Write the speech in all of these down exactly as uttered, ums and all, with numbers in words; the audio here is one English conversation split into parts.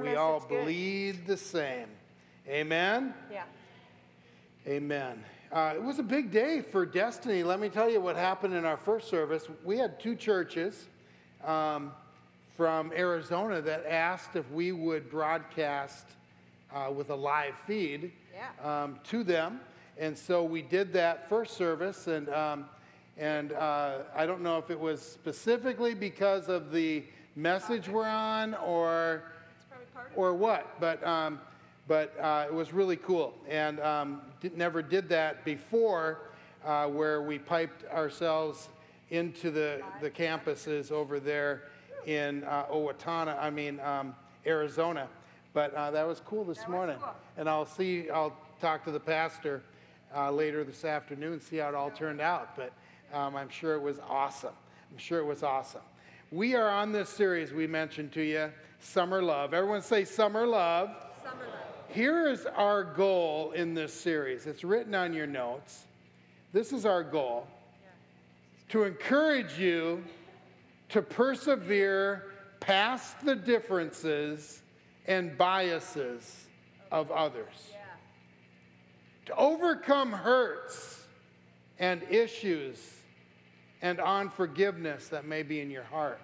We all bleed the same. Amen? Yeah. Amen. Uh, it was a big day for Destiny. Let me tell you what happened in our first service. We had two churches um, from Arizona that asked if we would broadcast uh, with a live feed yeah. um, to them. And so we did that first service. And, um, and uh, I don't know if it was specifically because of the message we're on or... or what, but um, but uh, it was really cool, and um, did, never did that before, uh, where we piped ourselves into the, the campuses over there in uh, Owatonna, I mean um, Arizona, but uh, that was cool this that morning, cool. And I'll see, I'll talk to the pastor uh, later this afternoon, see how it all turned out, but um, I'm sure it was awesome, I'm sure it was awesome. We are on this series we mentioned to you, Summer Love. Everyone say Summer Love. Summer Love. Here is our goal in this series. It's written on your notes. This is our goal. Yeah. To encourage you to persevere past the differences and biases okay. of others. Yeah. To overcome hurts and issues and unforgiveness that may be in your hearts.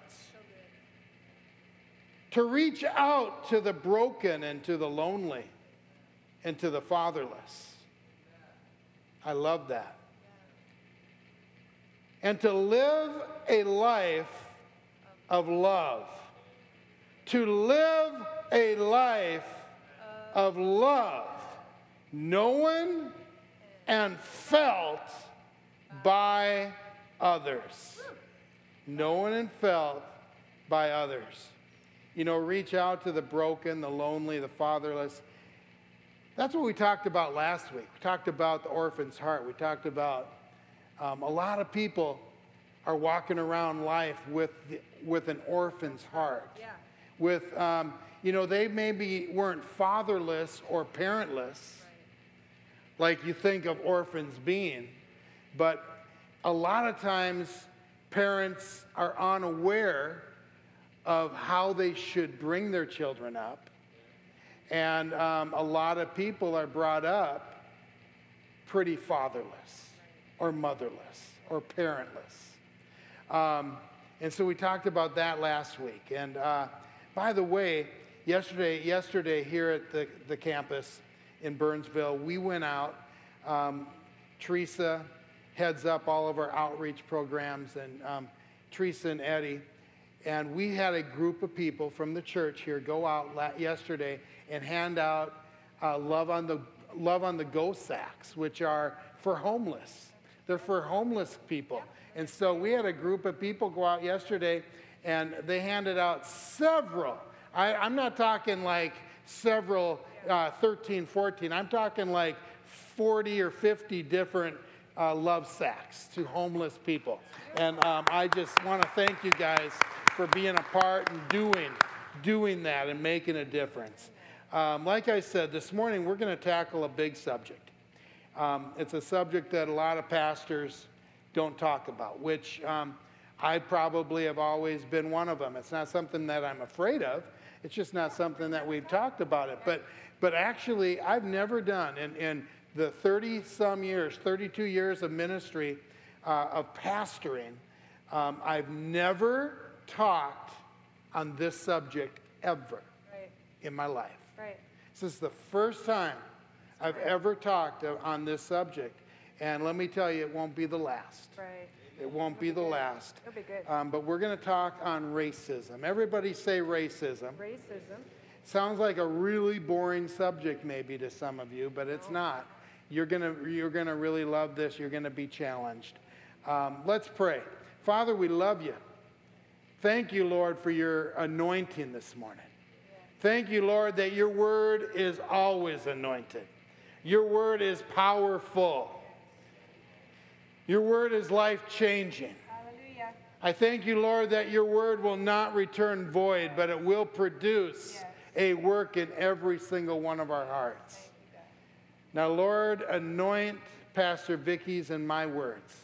To reach out to the broken and to the lonely and to the fatherless. I love that. And to live a life of love. To live a life of love, known and felt by others. Known and felt by others. You know, reach out to the broken, the lonely, the fatherless. That's what we talked about last week. We talked about the orphan's heart. We talked about um, a lot of people are walking around life with the, with an orphan's heart. Yeah. With, um, you know, they maybe weren't fatherless or parentless, right. like you think of orphans being, but a lot of times parents are unaware of how they should bring their children up. And um, a lot of people are brought up pretty fatherless or motherless or parentless. Um, and so we talked about that last week. And uh, by the way, yesterday yesterday here at the, the campus in Burnsville, we went out. Um, Teresa heads up all of our outreach programs, and um, Teresa and Eddie. And we had a group of people from the church here go out la- yesterday and hand out uh, Love on the Love on the Go sacks, which are for homeless. They're for homeless people. And so we had a group of people go out yesterday, and they handed out several. I, I'm not talking like several, uh, thirteen, fourteen. I'm talking like forty or fifty different Uh, love sacks to homeless people. And um, I just want to thank you guys for being a part and doing, doing that and making a difference. Um, like I said, this morning we're going to tackle a big subject. Um, it's a subject that a lot of pastors don't talk about, which um, I probably have always been one of them. It's not something that I'm afraid of. It's just not something that we've talked about it. But but actually, I've never done, and and the thirty-some years, thirty-two years of ministry, uh, of pastoring, um, I've never talked on this subject ever right. in my life. Right. This is the first time I've right. ever talked on this subject. And let me tell you, it won't be the last. Right. It won't It'll be, be the good. last. It'll be good. Um, but we're going to talk on racism. Everybody say racism. Racism. Sounds like a really boring subject maybe to some of you, but it's not. You're gonna you're gonna really love this. You're gonna be challenged. Um, let's pray. Father, we love you. Thank you, Lord, for your anointing this morning. Thank you, Lord, that your word is always anointed. Your word is powerful. Your word is life-changing. Hallelujah. I thank you, Lord, that your word will not return void, but it will produce yes. a work in every single one of our hearts. Now, Lord, anoint Pastor Vicky's and my words.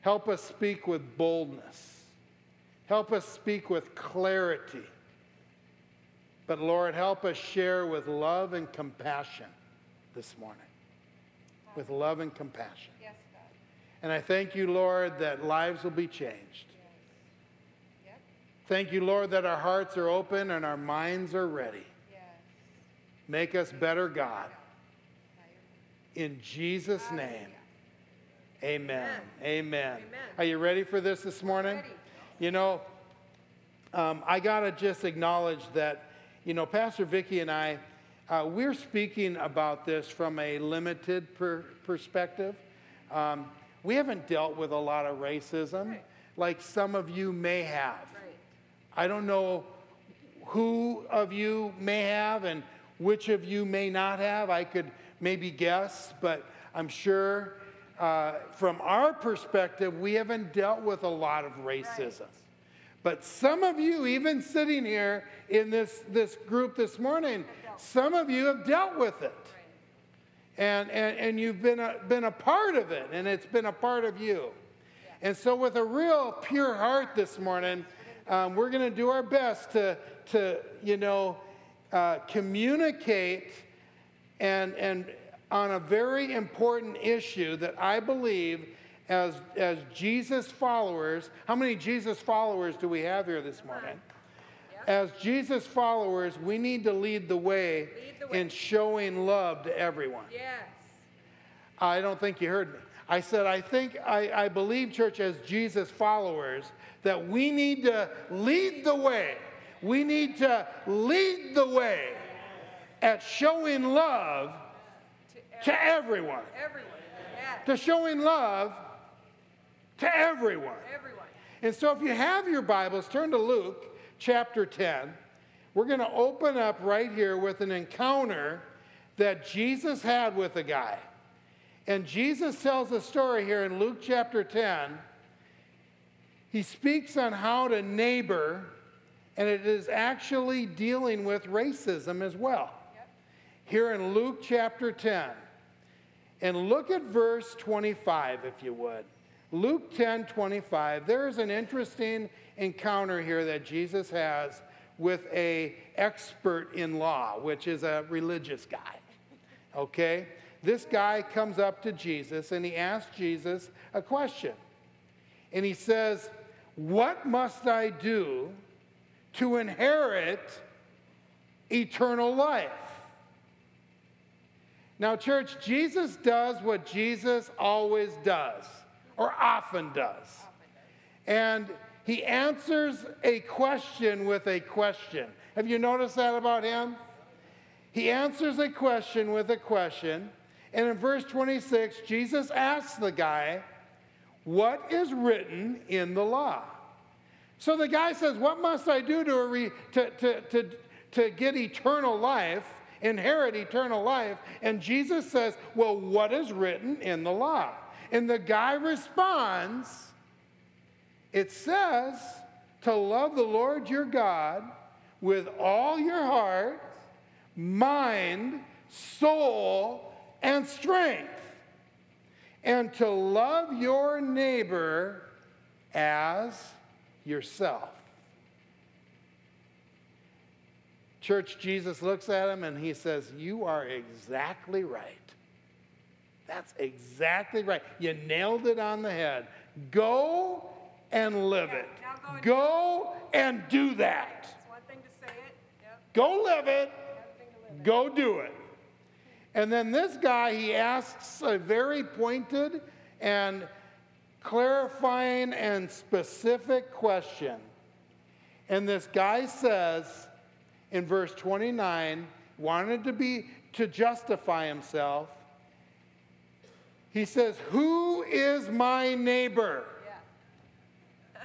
Help us speak with boldness. Help us speak with clarity. But Lord, help us share with love and compassion this morning. With love and compassion. Yes, God. And I thank you, Lord, that lives will be changed. Yes. Yep. Thank you, Lord, that our hearts are open and our minds are ready. Yes. Make us better, God. In Jesus' name, amen. Amen. Amen. Amen. Are you ready for this this morning? Ready. You know, um, I got to just acknowledge that, you know, Pastor Vicky and I, uh, we're speaking about this from a limited per- perspective. Um, we haven't dealt with a lot of racism right. like some of you may have. Right. I don't know who of you may have and which of you may not have. I could maybe guess, but I'm sure uh, from our perspective, we haven't dealt with a lot of racism. Right. But some of you, even sitting here in this, this group this morning, some of you have dealt with it. Right. And, and and you've been a, been a part of it, and it's been a part of you. Yeah. And so with a real pure heart this morning, um, we're going to do our best to, to you know, uh, communicate And and on a very important issue that I believe as as Jesus followers, how many Jesus followers do we have here this morning? Yep. As Jesus followers, we need to lead the way, lead the way. in showing love to everyone. Yes. I don't think you heard me. I said, I think, I, I believe, church, as Jesus followers, that we need to lead the way. We need to lead the way. At showing love to, every, to everyone. Everyone. Yes. To showing love to everyone. Everyone. And so if you have your Bibles, turn to Luke chapter ten. We're going to open up right here with an encounter that Jesus had with a guy. And Jesus tells a story here in Luke chapter ten. He speaks on how to neighbor, and it is actually dealing with racism as well. Here in Luke chapter ten. And look at verse twenty-five, if you would. Luke ten twenty-five. There is an interesting encounter here that Jesus has with a expert in law, which is a religious guy. Okay? This guy comes up to Jesus, and he asks Jesus a question. And he says, "What must I do to inherit eternal life?" Now, church, Jesus does what Jesus always does, or often does. And he answers a question with a question. Have you noticed that about him? He answers a question with a question. And in verse twenty-six, Jesus asks the guy, "What is written in the law?" So the guy says, "What must I do to, re- to, to, to, to get eternal life? Inherit eternal life?" And Jesus says, "Well, what is written in the law?" And the guy responds, "It says to love the Lord your God with all your heart, mind, soul, and strength, and to love your neighbor as yourself." Church, Jesus looks at him and he says, "You are exactly right. That's exactly right. You nailed it on the head. Go and live it. Go and do that. It's one thing to say it. Yep. Go live it. Go do it." And then this guy, he asks a very pointed and clarifying and specific question. And this guy says, in verse twenty-nine, wanted to be to justify himself. He says, "Who is my neighbor?" Yeah.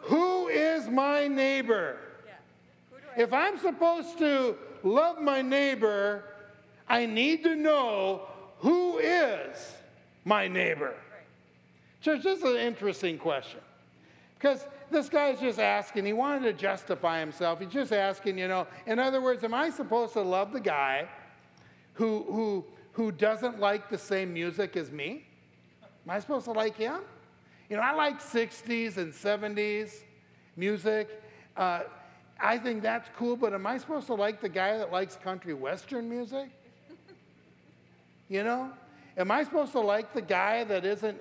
Who is my neighbor? Yeah. Who do I if I'm supposed to love my neighbor, I need to know who is my neighbor. Right. Church, this is an interesting question. Because this guy's just asking. He wanted to justify himself. He's just asking, you know. In other words, am I supposed to love the guy who who who doesn't like the same music as me? Am I supposed to like him? You know, I like sixties and seventies music. Uh, I think that's cool, but am I supposed to like the guy that likes country western music? You know? Am I supposed to like the guy that isn't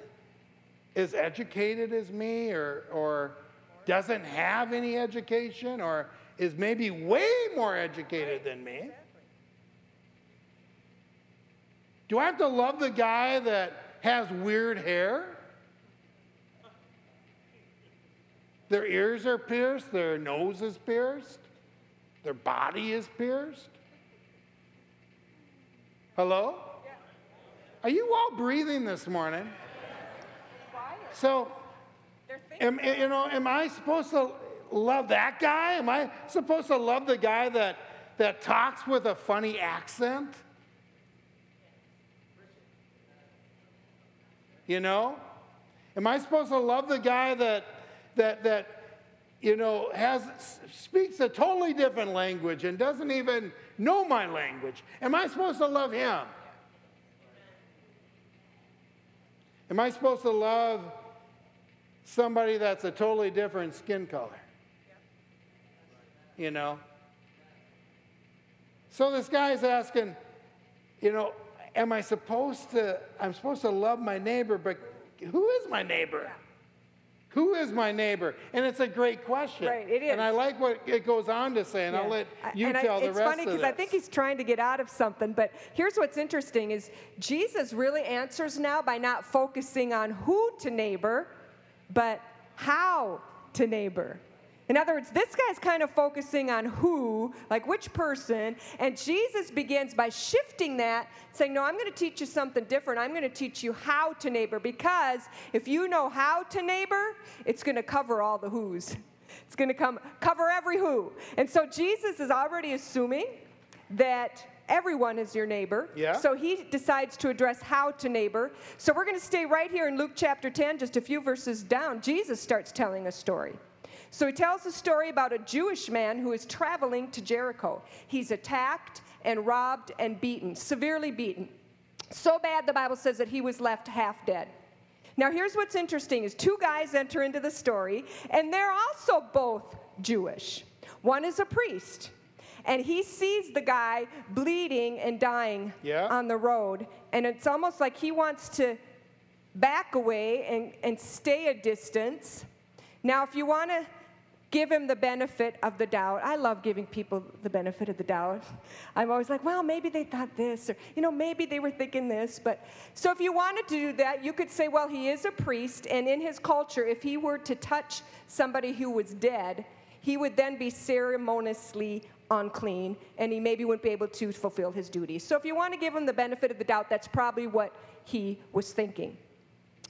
as educated as me, or or doesn't have any education, or is maybe way more educated than me? Do I have to love the guy that has weird hair? Their ears are pierced, their nose is pierced, their body is pierced. Hello? Are you all breathing this morning? So, am, you know, am I supposed to love that guy? Am I supposed to love the guy that, that talks with a funny accent? You know? Am I supposed to love the guy that, that, that you know, has speaks a totally different language and doesn't even know my language? Am I supposed to love him? Am I supposed to love somebody that's a totally different skin color? You know? So this guy's asking, you know, am I supposed to, I'm supposed to love my neighbor, but who is my neighbor? Who is my neighbor? And it's a great question. Right, it is. And I like what it goes on to say, and yeah. I'll let you and tell I, the rest of this. It's funny because I think he's trying to get out of something, but here's what's interesting is Jesus really answers now by not focusing on who to neighbor, but how to neighbor. In other words, this guy's kind of focusing on who, like which person, and Jesus begins by shifting that, saying, no, I'm going to teach you something different. I'm going to teach you how to neighbor, because if you know how to neighbor, it's going to cover all the who's. It's going to come cover every who. And so Jesus is already assuming that everyone is your neighbor. Yeah. So he decides to address how to neighbor. So we're going to stay right here in Luke chapter ten, just a few verses down. Jesus starts telling a story. So he tells a story about a Jewish man who is traveling to Jericho. He's attacked and robbed and beaten, severely beaten. So bad, the Bible says that he was left half dead. Now, here's what's interesting is two guys enter into the story, and they're also both Jewish. One is a priest, and he sees the guy bleeding and dying yeah. on the road, and it's almost like he wants to back away and, and stay a distance. Now, if you want to give him the benefit of the doubt. I love giving people the benefit of the doubt. I'm always like, well, maybe they thought this, or, you know, maybe they were thinking this. But so if you wanted to do that, you could say, well, he is a priest, and in his culture, if he were to touch somebody who was dead, he would then be ceremoniously unclean, and he maybe wouldn't be able to fulfill his duties. So if you want to give him the benefit of the doubt, that's probably what he was thinking.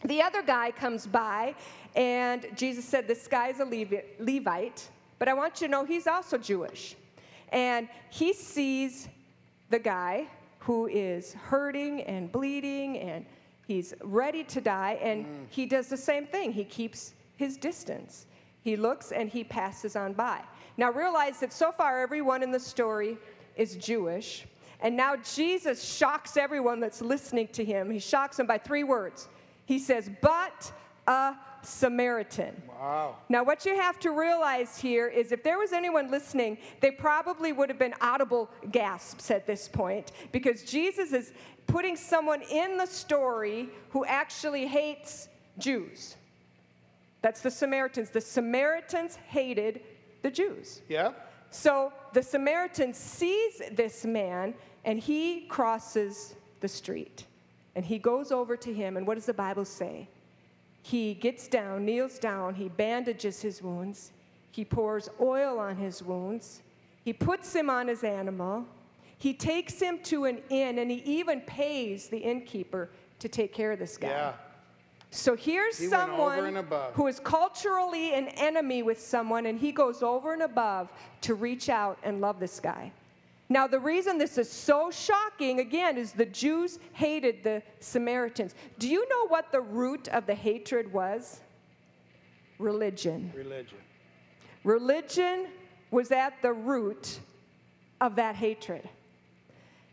The other guy comes by, and Jesus said, this guy is a Levite, but I want you to know he's also Jewish. And he sees the guy who is hurting and bleeding, and he's ready to die, and mm. he does the same thing. He keeps his distance. He looks, and he passes on by. Now, realize that so far everyone in the story is Jewish, and now Jesus shocks everyone that's listening to him. He shocks them by three words. He says, but a Samaritan. Wow. Now, what you have to realize here is if there was anyone listening, they probably would have been audible gasps at this point, because Jesus is putting someone in the story who actually hates Jews. That's the Samaritans. The Samaritans hated the Jews. Yeah. So the Samaritan sees this man, and he crosses the street. And he goes over to him, and what does the Bible say? He gets down, kneels down, he bandages his wounds, he pours oil on his wounds, he puts him on his animal, he takes him to an inn, and he even pays the innkeeper to take care of this guy. Yeah. So here's he someone who is culturally an enemy with someone, and he goes over and above to reach out and love this guy. Now, the reason this is so shocking, again, is the Jews hated the Samaritans. Do you know what the root of the hatred was? Religion. Religion. Religion was at the root of that hatred.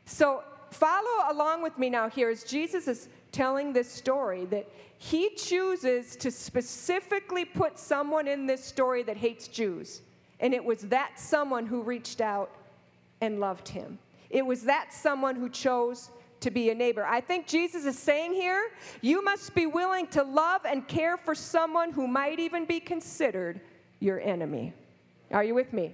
So follow along with me now here as Jesus is telling this story, that he chooses to specifically put someone in this story that hates Jews. And it was that someone who reached out and loved him. It was that someone who chose to be a neighbor. I think Jesus is saying here, you must be willing to love and care for someone who might even be considered your enemy. Are you with me?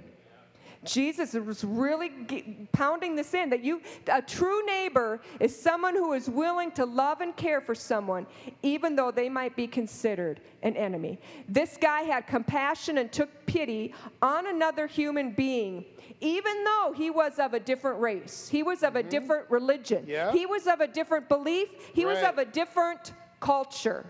Jesus was really ge- pounding this in, that you, a true neighbor is someone who is willing to love and care for someone, even though they might be considered an enemy. This guy had compassion and took pity on another human being, even though he was of a different race. He was of mm-hmm. a different religion. Yeah. He was of a different belief. He right. was of a different culture.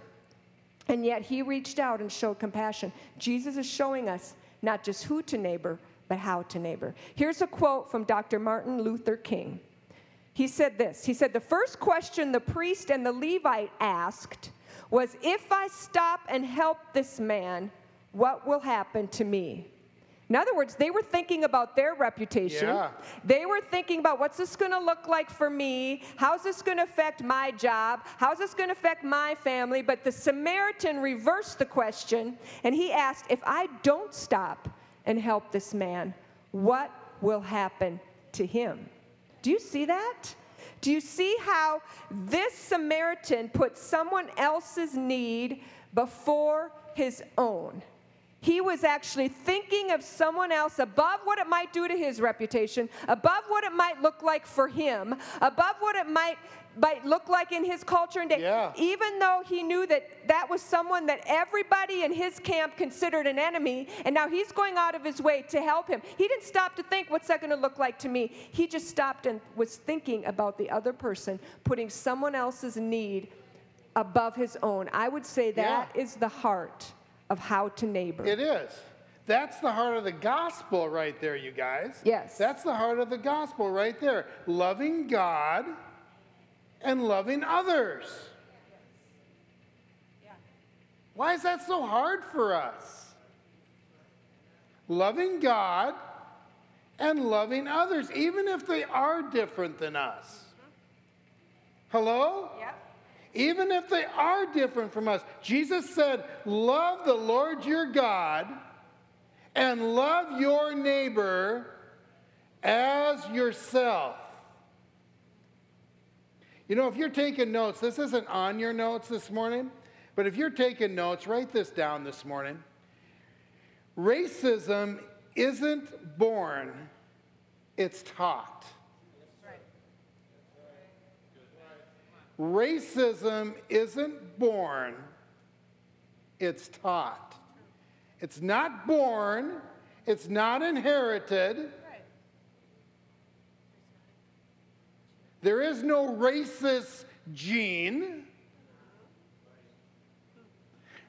And yet he reached out and showed compassion. Jesus is showing us not just who to neighbor, but how to neighbor. Here's a quote from Doctor Martin Luther King. He said this. He said, the first question the priest and the Levite asked was, if I stop and help this man, what will happen to me? In other words, they were thinking about their reputation. Yeah. They were thinking about, what's this going to look like for me? How's this going to affect my job? How's this going to affect my family? But the Samaritan reversed the question, and he asked, if I don't stop and help this man, what will happen to him? Do you see that? Do you see how this Samaritan put someone else's need before his own? He was actually thinking of someone else above what it might do to his reputation, above what it might look like for him, above what it might might look like in his culture and day. Yeah. Even though he knew that that was someone that everybody in his camp considered an enemy, and now he's going out of his way to help him. He didn't stop to think, what's that going to look like to me? He just stopped and was thinking about the other person, putting someone else's need above his own. I would say that yeah. is the heart of how to neighbor. It is. That's the heart of the gospel right there, you guys. Yes. That's the heart of the gospel right there. Loving God and loving others. Why is that so hard for us? Loving God and loving others, even if they are different than us. Hello? Yep. Even if they are different from us. Jesus said, love the Lord your God and love your neighbor as yourself. You know, if you're taking notes, this isn't on your notes this morning, but if you're taking notes, write this down this morning. Racism isn't born, it's taught. Racism isn't born, it's taught. It's not born, it's not inherited. There is no racist gene.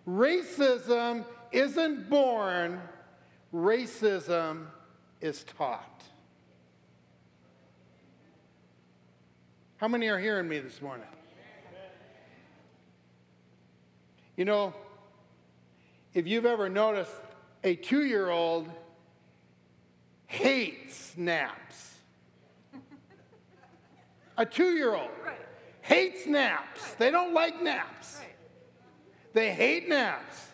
Racism isn't born. Racism is taught. How many are hearing me this morning? You know, if you've ever noticed, a two-year-old hates naps. A two-year-old right. hates naps. Right. They don't like naps. Right. They hate naps.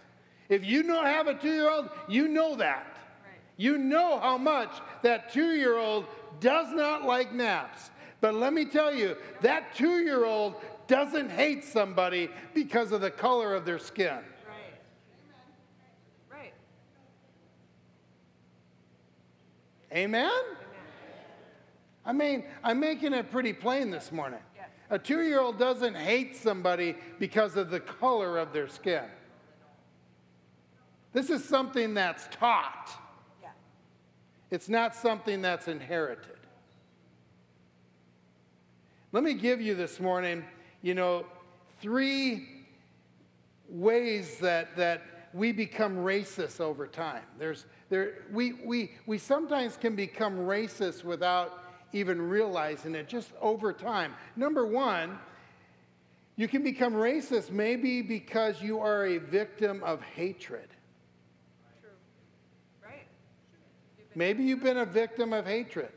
If you don't have a two-year-old, you know that. Right. You know how much that two-year-old does not like naps. But let me tell you, that two-year-old doesn't hate somebody because of the color of their skin. Right. Right. Amen? Amen? I mean, I'm making it pretty plain this morning. Yes. A two-year-old doesn't hate somebody because of the color of their skin. This is something that's taught. Yeah. It's not something that's inherited. Let me give you this morning, you know, three ways that that we become racist over time. There's there we we we sometimes can become racist without even realizing it, just over time. Number one, you can become racist maybe because you are a victim of hatred. True. Right. Maybe you've been a victim of hatred.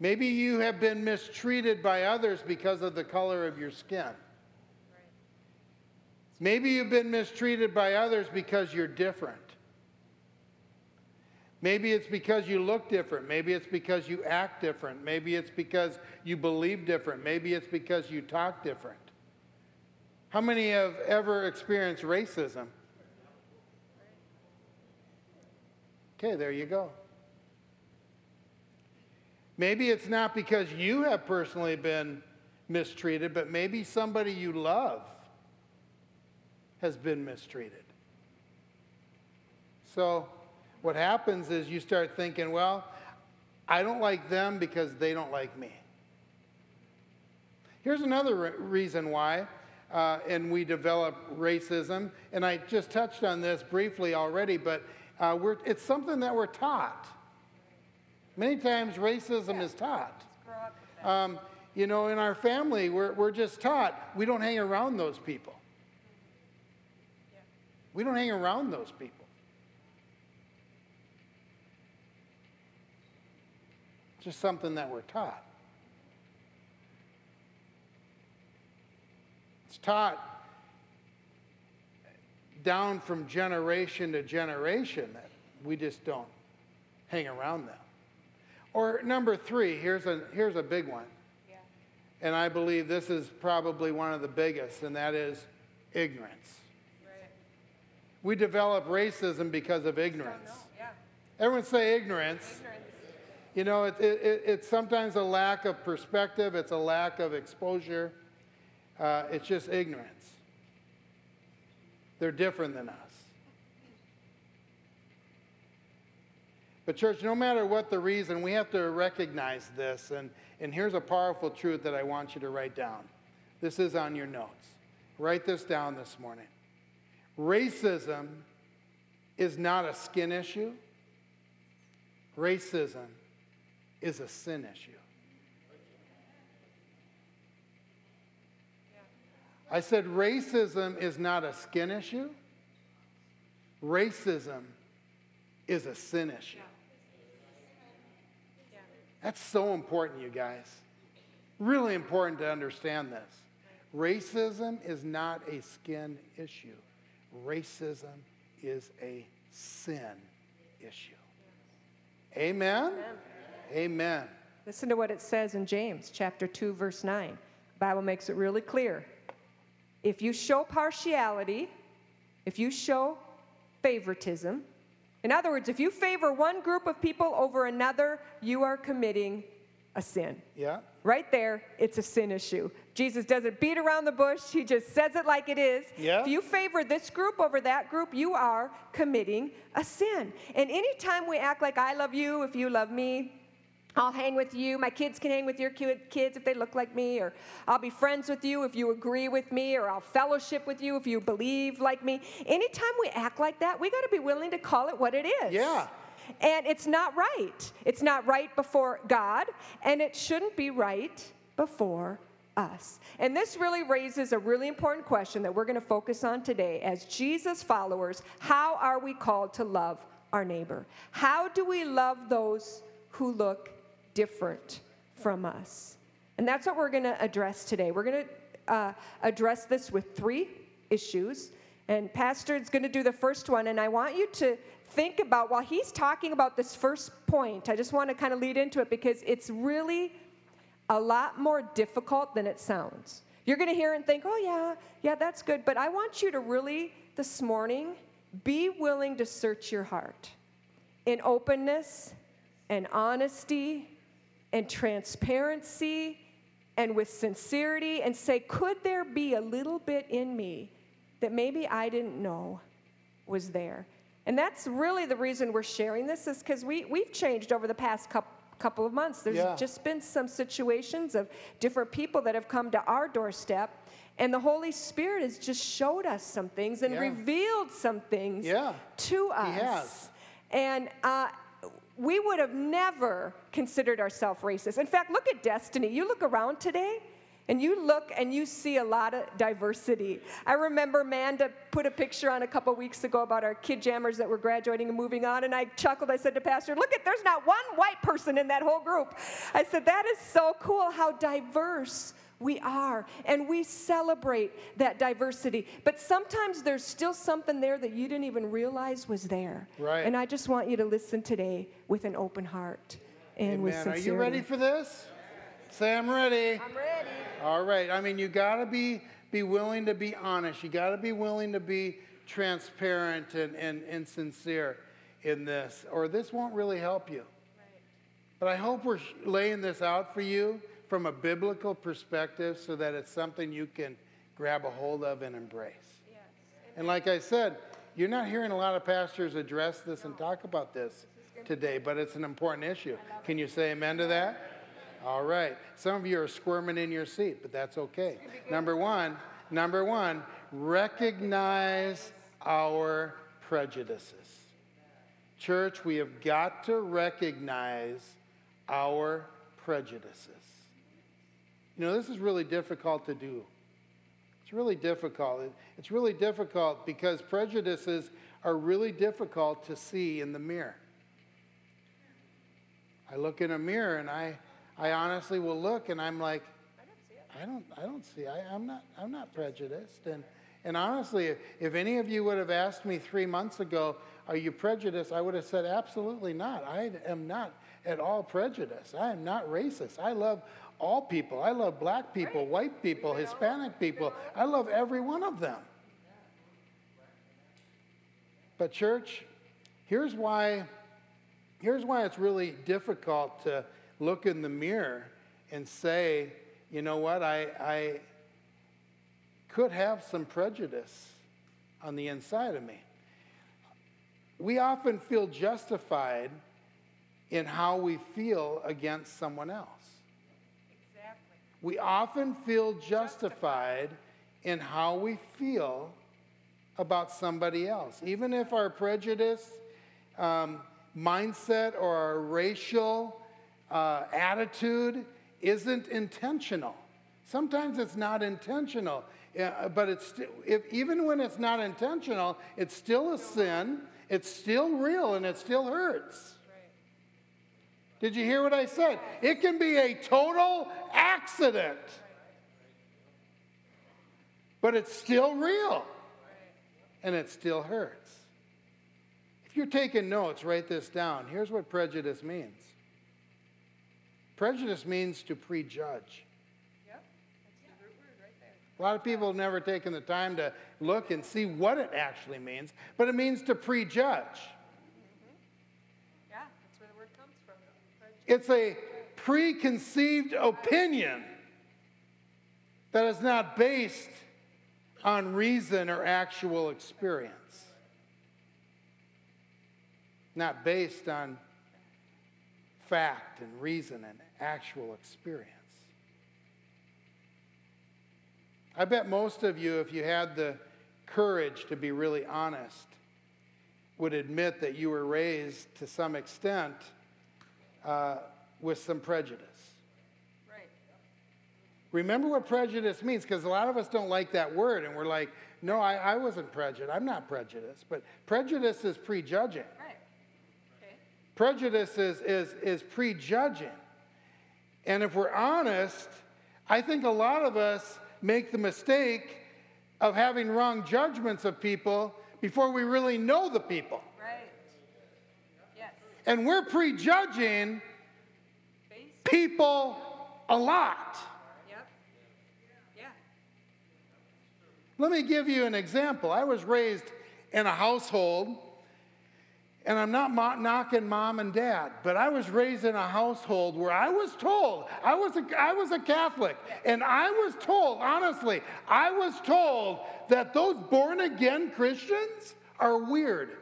Maybe you have been mistreated by others because of the color of your skin. Maybe you've been mistreated by others because you're different. Maybe it's because you look different. Maybe it's because you act different. Maybe it's because you believe different. Maybe it's because you talk different. How many have ever experienced racism? Okay, there you go. Maybe it's not because you have personally been mistreated, but maybe somebody you love has been mistreated. So what happens is you start thinking, well, I don't like them because they don't like me. Here's another re- reason why, uh, and we develop racism, and I just touched on this briefly already, but uh, we're, it's something that we're taught. Many times racism yeah. is taught. Um, you know, in our family, we're, we're just taught we don't hang around those people. Yeah. We don't hang around those people. Just something that we're taught. It's taught down from generation to generation that we just don't hang around them. Or number three, here's a here's a big one. Yeah. And I believe this is probably one of the biggest, and that is ignorance. Right. We develop racism because of ignorance. Yeah. Everyone say ignorance. ignorance. You know, it, it, it, it's sometimes a lack of perspective. It's a lack of exposure. Uh, it's just ignorance. They're different than us. But church, no matter what the reason, we have to recognize this. And, and here's a powerful truth that I want you to write down. This is on your notes. Write this down this morning. Racism is not a skin issue. Racism is a sin issue. I said racism is not a skin issue. Racism is a sin issue. That's so important, you guys. Really important to understand this. Racism is not a skin issue. Racism is a sin issue. Amen? Amen. Amen. Listen to what it says in James chapter two, verse nine. The Bible makes it really clear. If you show partiality, if you show favoritism, in other words, if you favor one group of people over another, you are committing a sin. Yeah. Right there, it's a sin issue. Jesus doesn't beat around the bush. He just says it like it is. Yeah. If you favor this group over that group, you are committing a sin. And anytime we act like I love you, if you love me, I'll hang with you. My kids can hang with your kids if they look like me, or I'll be friends with you if you agree with me, or I'll fellowship with you if you believe like me. Anytime we act like that, we got to be willing to call it what it is. Yeah. And it's not right. It's not right before God, and it shouldn't be right before us. And this really raises a really important question that we're going to focus on today. As Jesus followers, how are we called to love our neighbor? How do we love those who look different from us? And that's what we're going to address today. We're going to uh, address this with three issues. And Pastor is going to do the first one, and I want you to think about, while he's talking about this first point, I just want to kind of lead into it because it's really a lot more difficult than it sounds. You're going to hear and think, oh, yeah, yeah, that's good. But I want you to really, this morning, be willing to search your heart in openness and honesty and transparency and with sincerity and say, could there be a little bit in me that maybe I didn't know was there? And that's really the reason we're sharing this, is because we, we've changed over the past couple, couple of months. There's yeah. just been some situations of different people that have come to our doorstep, and the Holy Spirit has just showed us some things and yeah. revealed some things yeah. to us. He has. And uh, we would have never considered ourselves racist. In fact, look at Destiny. You look around today, and you look and you see a lot of diversity. I remember Manda put a picture on a couple weeks ago about our kid jammers that were graduating and moving on, and I chuckled. I said to Pastor, look at, there's not one white person in that whole group. I said, that is so cool how diverse We are, and we celebrate that diversity. But sometimes there's still something there that you didn't even realize was there. Right. And I just want you to listen today with an open heart and Amen. With sincerity. Are you ready for this? Say, I'm ready. I'm ready. All right. I mean, you got to be be willing to be honest. You got to be willing to be transparent and, and, and sincere in this, or this won't really help you. Right. But I hope we're laying this out for you from a biblical perspective so that it's something you can grab a hold of and embrace. Yes. And like I said, you're not hearing a lot of pastors address this no. and talk about this, this today, but it's an important issue. Can it. You say amen to that? All right. Some of you are squirming in your seat, but that's okay. Number one, number one, recognize our prejudices. Church, we have got to recognize our prejudices. You know, this is really difficult to do. It's really difficult. It's really difficult because prejudices are really difficult to see in the mirror. I look in a mirror and I... I honestly will look and I'm like, I don't see it. I don't, I don't see. I, I'm not. I'm not prejudiced. And and honestly, if, if any of you would have asked me three months ago, are you prejudiced? I would have said absolutely not. I am not at all prejudiced. I am not racist. I love all people. I love black people, right. white people, Hispanic people. I love every one of them. But church, here's why. Here's why it's really difficult to look in the mirror and say, you know what, I, I could have some prejudice on the inside of me. We often feel justified in how we feel against someone else. Exactly. We often feel justified, justified in how we feel about somebody else. Even if our prejudice, um, mindset or our racial Uh, attitude isn't intentional. Sometimes it's not intentional, uh, but it's st- if, even when it's not intentional, it's still a sin. It's still real, and it still hurts. Right. Did you hear what I said? It can be a total accident, but it's still real, and it still hurts. If you're taking notes, write this down. Here's what prejudice means. Prejudice means to prejudge. Yep, that's the root word right there. A lot of people have never taken the time to look and see what it actually means, but it means to prejudge. Mm-hmm. Yeah, that's where the word comes from. Prejudice. It's a preconceived opinion that is not based on reason or actual experience. Not based on fact and reason and actual experience. I bet most of you, if you had the courage to be really honest, would admit that you were raised to some extent uh, with some prejudice. Right. Remember what prejudice means, because a lot of us don't like that word, and we're like, no, I, I wasn't prejudiced. I'm not prejudiced. But prejudice is prejudging. Right. Prejudice is, is, is prejudging. And if we're honest, I think a lot of us make the mistake of having wrong judgments of people before we really know the people. Right. Yes. And we're prejudging people a lot. Yep. Yeah. Let me give you an example. I was raised in a household. And I'm not mo- knocking mom and dad, but I was raised in a household where I was told, I was a, I was a Catholic, and I was told, honestly, I was told that those born-again Christians are weird.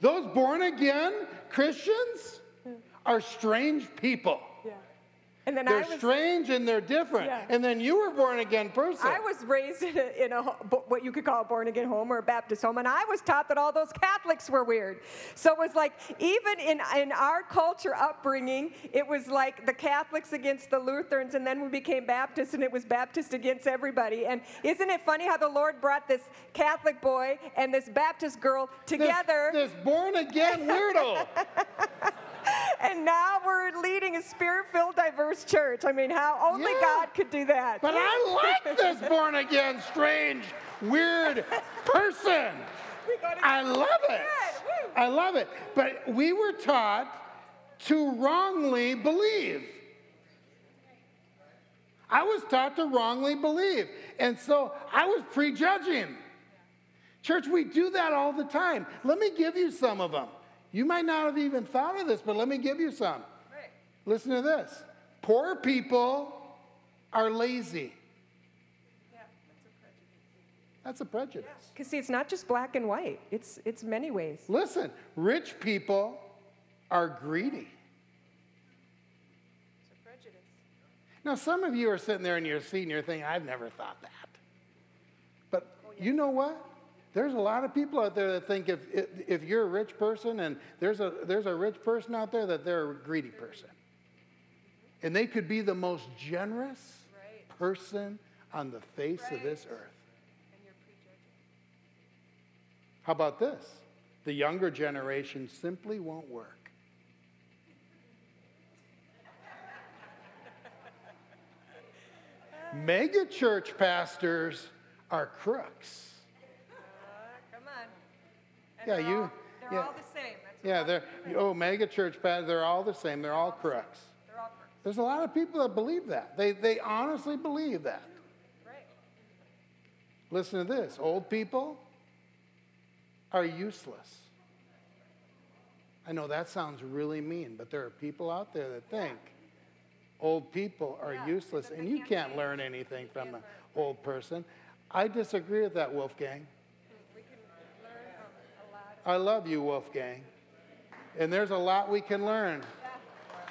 Those born-again Christians are strange people. And then they're I was, strange and they're different. Yeah. And then you were a born-again person. I was raised in, a, in a, what you could call a born-again home or a Baptist home, and I was taught that all those Catholics were weird. So it was like, even in, in our culture upbringing, it was like the Catholics against the Lutherans, and then we became Baptists, and it was Baptist against everybody. And isn't it funny how the Lord brought this Catholic boy and this Baptist girl together? This, this born-again weirdo. And now we're leading a spirit-filled, diverse church. I mean, how only yeah. God could do that. But I like this born-again, strange, weird person. I love it. I love it. But we were taught to wrongly believe. I was taught to wrongly believe. And so I was prejudging. Church, we do that all the time. Let me give you some of them. You might not have even thought of this, but let me give you some. Right. Listen to this. Poor people are lazy. Yeah, that's a prejudice. That's a prejudice. Because, yeah. see, it's not just black and white. It's it's many ways. Listen, rich people are greedy. It's a prejudice. Now, some of you are sitting there in your seat and you're thinking, I've never thought that. But oh, yeah. you know what? There's a lot of people out there that think if if you're a rich person, and there's a there's a rich person out there that they're a greedy person. And they could be the most generous right. person on the face right. of this earth. And you're prejudging. How about this? The younger generation simply won't work. Mega church pastors are crooks. Yeah, they're you. All, they're yeah. all the same. That's yeah, they're doing. oh, mega church pastors. They're all the same. They're, they're all, all crooks. The they're all crooks. There's a lot of people that believe that. They they honestly believe that. Right. Listen to this. Old people are useless. I know that sounds really mean, but there are people out there that think old people are yeah, useless, and you can't change. learn anything from an old person. I disagree with that, Wolfgang. I love you, Wolfgang. And there's a lot we can learn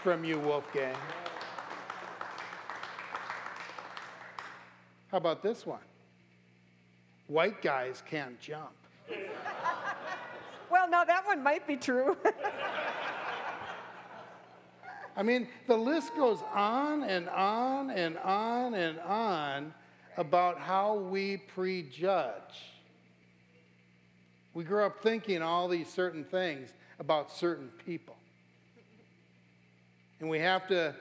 from you, Wolfgang. How about this one? White guys can't jump. Well, no, that one might be true. I mean, the list goes on and on and on and on about how we prejudge. We grew up thinking all these certain things about certain people. And we have to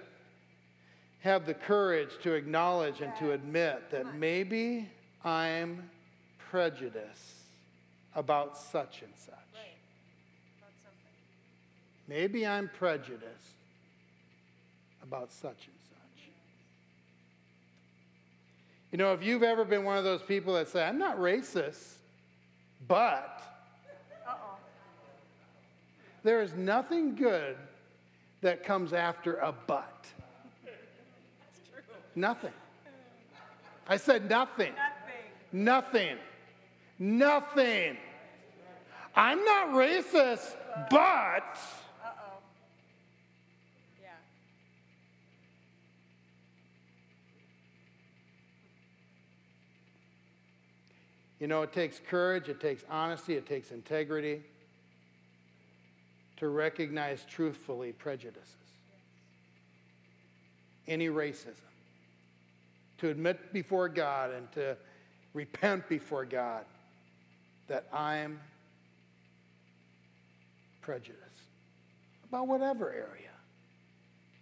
have the courage to acknowledge and to admit that maybe I'm prejudiced about such and such. Maybe I'm prejudiced about such and such. You know, if you've ever been one of those people that say, I'm not racist, but Uh-oh. there is nothing good that comes after a but. That's true. Nothing. I said nothing. Nothing. Nothing. Nothing. I'm not racist, but. but. Uh-oh. Yeah. You know, it takes courage, it takes honesty, it takes integrity to recognize truthfully prejudices, any racism, to admit before God and to repent before God that I'm prejudiced about whatever area.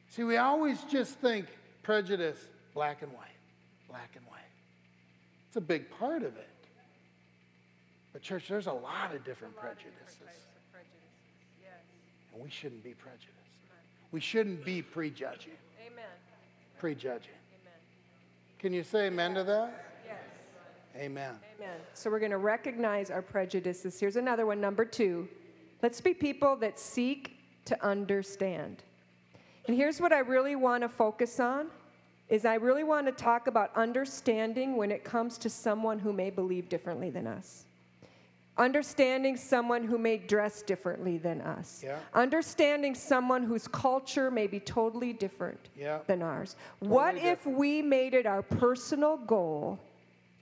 See, we always just think prejudice, black and white, black and white. It's a big part of it. But church, there's a lot of different lot prejudices. Of different types of prejudices. Yes. And we shouldn't be prejudiced. Amen. We shouldn't be prejudging. Amen. Prejudging. Amen. Can you say amen to that? Yes. Amen. Amen. So we're going to recognize our prejudices. Here's another one, number two. Let's be people that seek to understand. And here's what I really want to focus on, is I really want to talk about understanding when it comes to someone who may believe differently than us. Understanding someone who may dress differently than us. Yeah. Understanding someone whose culture may be totally different yeah. than ours. Totally what different. If we made it our personal goal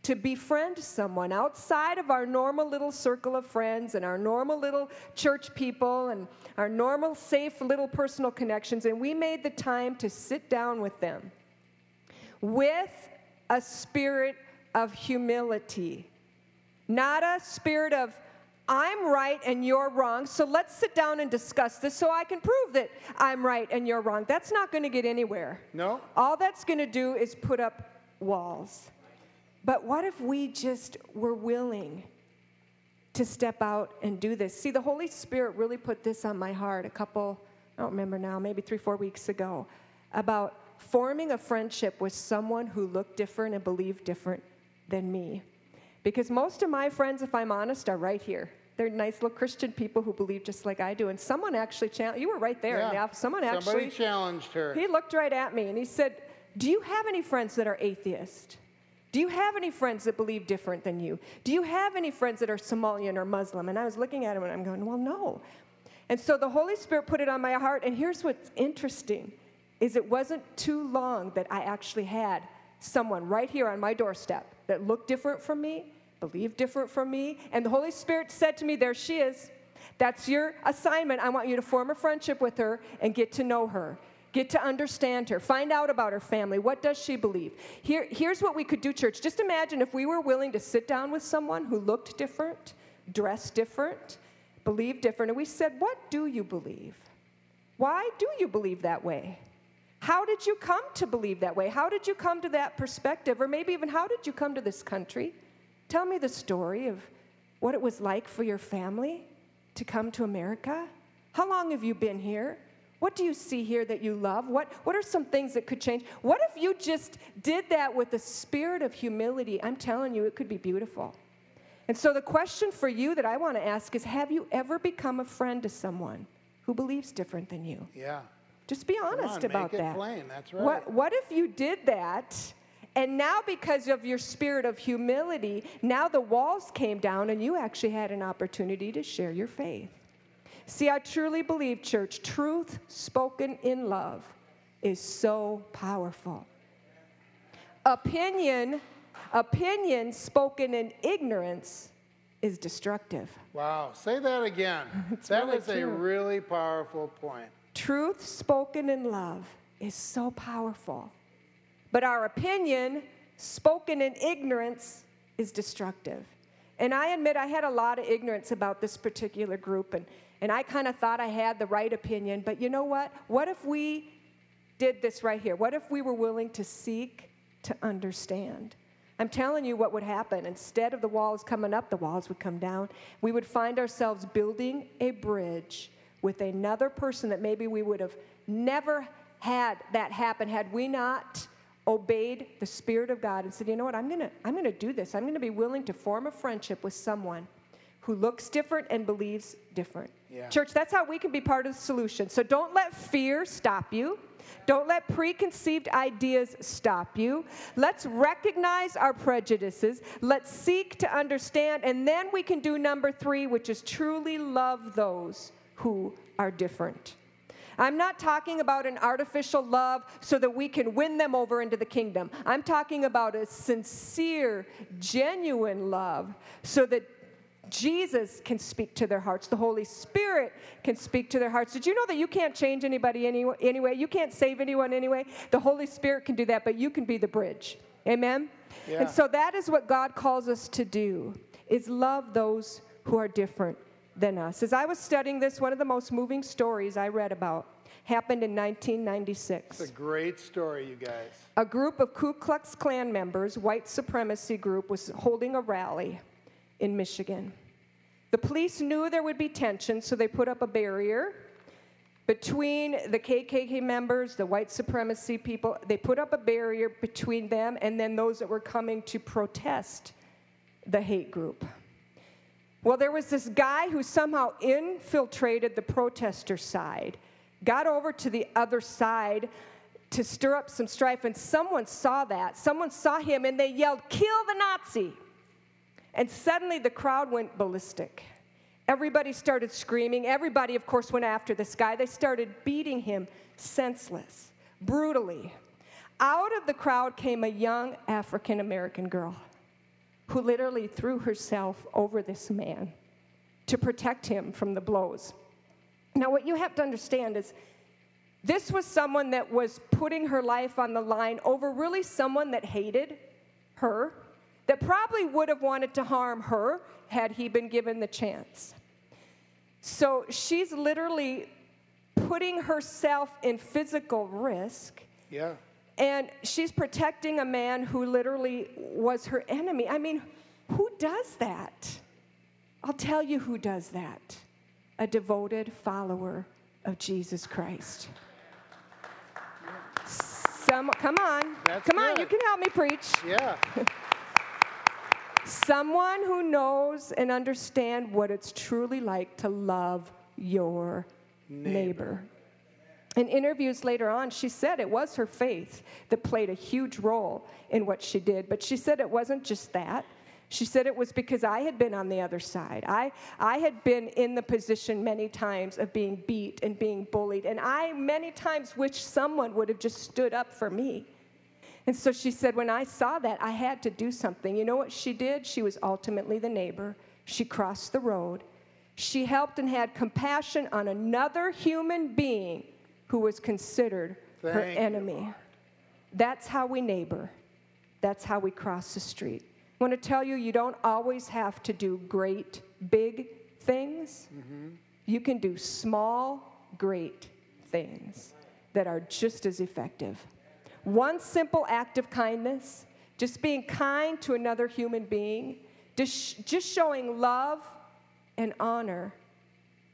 to befriend someone outside of our normal little circle of friends and our normal little church people and our normal safe little personal connections, and we made the time to sit down with them with a spirit of humility? Not a spirit of, I'm right and you're wrong, so let's sit down and discuss this so I can prove that I'm right and you're wrong. That's not going to get anywhere. No. All that's going to do is put up walls. But what if we just were willing to step out and do this? See, the Holy Spirit really put this on my heart a couple, I don't remember now, maybe three, four weeks ago, about forming a friendship with someone who looked different and believed different than me. Because most of my friends, if I'm honest, are right here. They're nice little Christian people who believe just like I do. And someone actually challenged, you were right there. Yeah. In the office. Someone actually. Somebody challenged her. He looked right at me and he said, do you have any friends that are atheists? Do you have any friends that believe different than you? Do you have any friends that are Somalian or Muslim? And I was looking at him and I'm going, well, no. And so the Holy Spirit put it on my heart. And here's what's interesting is it wasn't too long that I actually had someone right here on my doorstep that looked different from me, believed different from me, and the Holy Spirit said to me, there she is. That's your assignment. I want you to form a friendship with her and get to know her, get to understand her, find out about her family. What does she believe? Here, here's what we could do, church. Just imagine if we were willing to sit down with someone who looked different, dressed different, believed different, and we said, what do you believe? Why do you believe that way? How did you come to believe that way? How did you come to that perspective? Or maybe even how did you come to this country? Tell me the story of what it was like for your family to come to America. How long have you been here? What do you see here that you love? What, what are some things that could change? What if you just did that with a spirit of humility? I'm telling you, it could be beautiful. And so the question for you that I want to ask is, have you ever become a friend to someone who believes different than you? Yeah. Just be honest about that. Come on, make it plain. That's right. What, what if you did that, and now because of your spirit of humility, now the walls came down and you actually had an opportunity to share your faith? See, I truly believe, church, truth spoken in love is so powerful. Opinion, opinion spoken in ignorance is destructive. Wow. Say that again. That really is true. A really powerful point. Truth spoken in love is so powerful, but our opinion spoken in ignorance is destructive. And I admit I had a lot of ignorance about this particular group, and, and I kind of thought I had the right opinion, but you know what? What if we did this right here? What if we were willing to seek to understand? I'm telling you what would happen. Instead of the walls coming up, the walls would come down. We would find ourselves building a bridge with another person that maybe we would have never had that happen had we not obeyed the Spirit of God and said, you know what, I'm going to I'm going to do this. I'm going to be willing to form a friendship with someone who looks different and believes different. Yeah. Church, that's how we can be part of the solution. So don't let fear stop you. Don't let preconceived ideas stop you. Let's recognize our prejudices. Let's seek to understand. And then we can do number three, which is truly love those who are different. I'm not talking about an artificial love so that we can win them over into the kingdom. I'm talking about a sincere, genuine love so that Jesus can speak to their hearts. The Holy Spirit can speak to their hearts. Did you know that you can't change anybody any, anyway? You can't save anyone anyway? The Holy Spirit can do that, but you can be the bridge. Amen? Yeah. And so that is what God calls us to do, is love those who are different than us. As I was studying this, one of the most moving stories I read about happened in nineteen ninety-six. It's a great story, you guys. A group of Ku Klux Klan members, white supremacy group, was holding a rally in Michigan. The police knew there would be tension, so they put up a barrier between the K K K members, the white supremacy people. They put up a barrier between them and then those that were coming to protest the hate group. Well, there was this guy who somehow infiltrated the protester side, got over to the other side to stir up some strife, and someone saw that. Someone saw him, and they yelled, "Kill the Nazi!" And suddenly the crowd went ballistic. Everybody started screaming. Everybody, of course, went after this guy. They started beating him senseless, brutally. Out of the crowd came a young African-American girl who literally threw herself over this man to protect him from the blows. Now, what you have to understand is this was someone that was putting her life on the line over really someone that hated her, that probably would have wanted to harm her had he been given the chance. So she's literally putting herself in physical risk. Yeah. And she's protecting a man who literally was her enemy. I mean, who does that? I'll tell you who does that. A devoted follower of Jesus Christ. Some, come on. That's come good. on, you can help me preach. Yeah. Someone who knows and understands what it's truly like to love your neighbor. neighbor. In interviews later on, she said it was her faith that played a huge role in what she did. But she said it wasn't just that. She said it was because I had been on the other side. I, I had been in the position many times of being beat and being bullied, and I many times wished someone would have just stood up for me. And so she said, when I saw that, I had to do something. You know what she did? She was ultimately the neighbor. She crossed the road. She helped and had compassion on another human being who was considered Thank her enemy. You. That's how we neighbor. That's how we cross the street. I want to tell you, you don't always have to do great, big things. Mm-hmm. You can do small, great things that are just as effective. One simple act of kindness, just being kind to another human being, just, just showing love and honor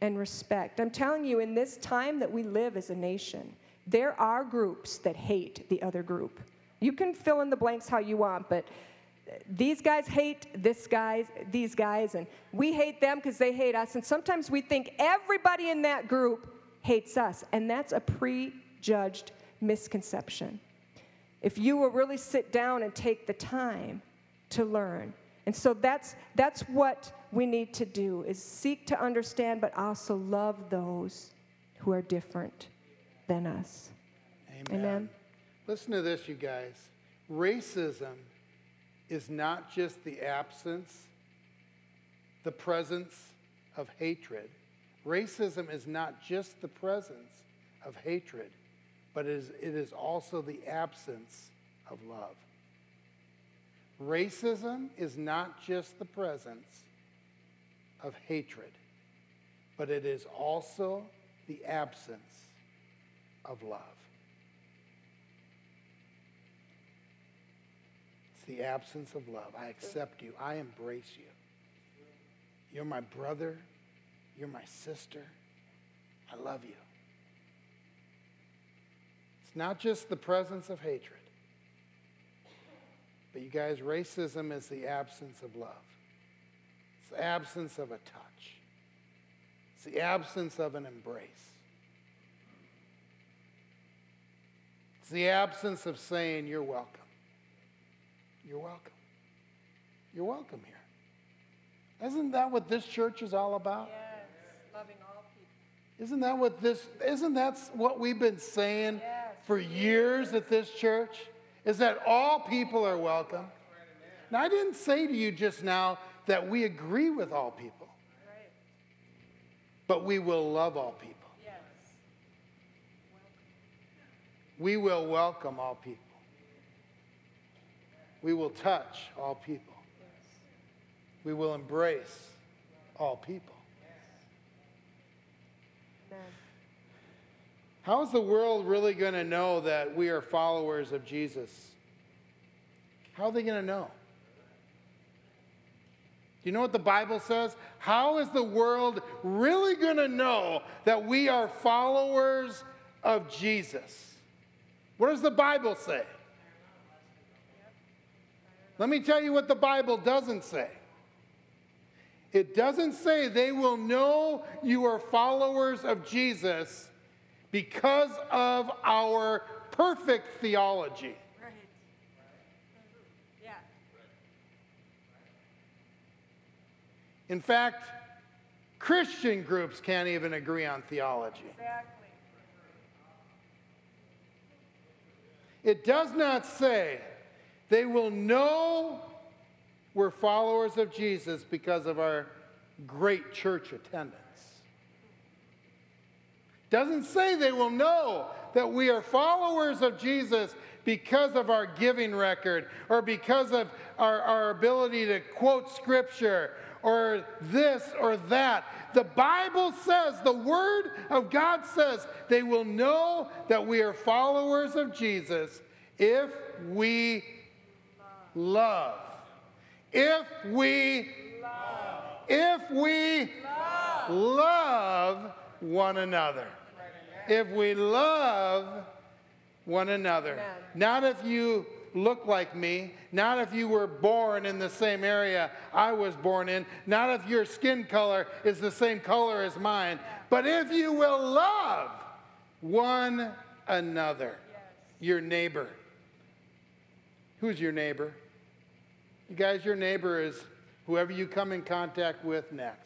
and respect. I'm telling you, in this time that we live as a nation, there are groups that hate the other group. You can fill in the blanks how you want, but these guys hate this guys, these guys, and we hate them because they hate us. And sometimes we think everybody in that group hates us, and that's a prejudged misconception. If you will really sit down and take the time to learn. And so that's that's what we need to do, is seek to understand but also love those who are different than us. Amen. Amen. Listen to this, you guys. Racism is not just the absence, the presence of hatred. Racism is not just the presence of hatred, but it is, it is also the absence of love. Racism is not just the presence of hatred, but it is also the absence of love. The absence of love. I accept you. I embrace you. You're my brother. You're my sister. I love you. It's not just the presence of hatred. But you guys, racism is the absence of love. It's the absence of a touch. It's the absence of an embrace. It's the absence of saying, you're welcome. You're welcome. You're welcome here. Isn't that what this church is all about? Yes, loving all people. Isn't that what this, isn't that what we've been saying yes. for years at this church? Is that all people are welcome. Now, I didn't say to you just now that we agree with all people. Right. But we will love all people. Yes. Welcome. We will welcome all people. We will touch all people. We will embrace all people. How is the world really going to know that we are followers of Jesus? How are they going to know? Do you know what the Bible says? How is the world really going to know that we are followers of Jesus? What does the Bible say? Let me tell you what the Bible doesn't say. It doesn't say they will know you are followers of Jesus because of our perfect theology. Right. Yeah. In fact, Christian groups can't even agree on theology. Exactly. It does not say they will know we're followers of Jesus because of our great church attendance. Doesn't say they will know that we are followers of Jesus because of our giving record or because of our, our ability to quote scripture or this or that. The Bible says, the Word of God says, they will know that we are followers of Jesus if we love. If we love. If we love, love one another. If we love one another. Amen. Not if you look like me. Not if you were born in the same area I was born in. Not if your skin color is the same color as mine. Yeah. But if you will love one another. Yes. Your neighbor. Who's your neighbor? You guys, your neighbor is whoever you come in contact with next.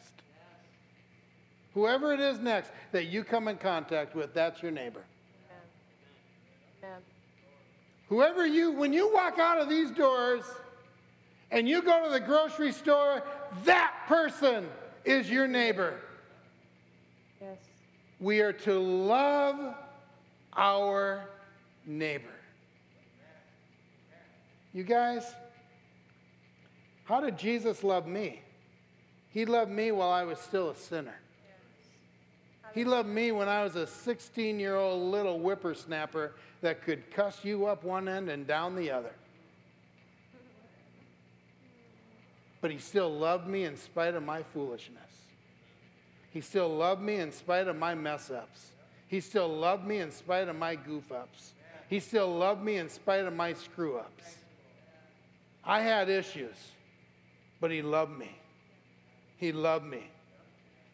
Whoever it is next that you come in contact with, that's your neighbor. Amen. Amen. Whoever you, when you walk out of these doors and you go to the grocery store, that person is your neighbor. Yes. We are to love our neighbor. You guys, how did Jesus love me? He loved me while I was still a sinner. He loved me when I was a sixteen-year-old little whippersnapper that could cuss you up one end and down the other. But he still loved me in spite of my foolishness. He still loved me in spite of my mess-ups. He still loved me in spite of my goof-ups. He still loved me in spite of my screw-ups. I had issues, but he loved me. He loved me.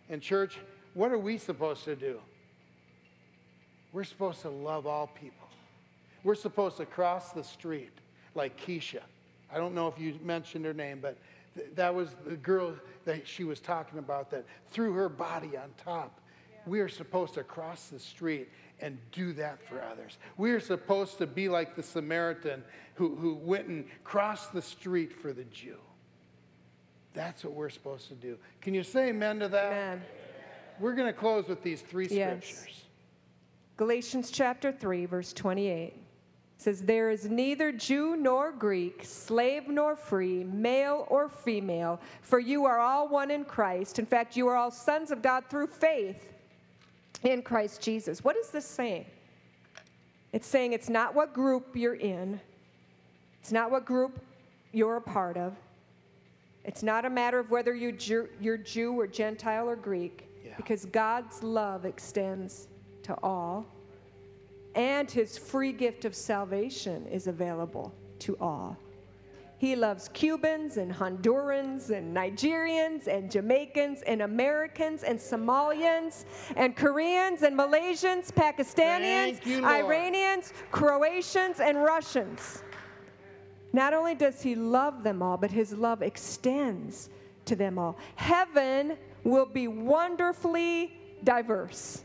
And church, what are we supposed to do? We're supposed to love all people. We're supposed to cross the street like Keisha. I don't know if you mentioned her name, but th- that was the girl that she was talking about that threw her body on top. Yeah. We are supposed to cross the street and do that for yeah. others. We are supposed to be like the Samaritan who, who went and crossed the street for the Jew. That's what we're supposed to do. Can you say amen to that? Amen. We're going to close with these three yes. scriptures. Galatians chapter three, verse twenty-eight says, "There is neither Jew nor Greek, slave nor free, male or female, for you are all one in Christ. In fact, you are all sons of God through faith in Christ Jesus." What is this saying? It's saying it's not what group you're in. It's not what group you're a part of. It's not a matter of whether you're Jew, you're Jew or Gentile or Greek. Because God's love extends to all, and his free gift of salvation is available to all. He loves Cubans and Hondurans and Nigerians and Jamaicans and Americans and Somalians and Koreans and Malaysians, Pakistanians, you, Iranians, Croatians, and Russians. Not only does he love them all, but his love extends to them all. Heaven will be wonderfully diverse.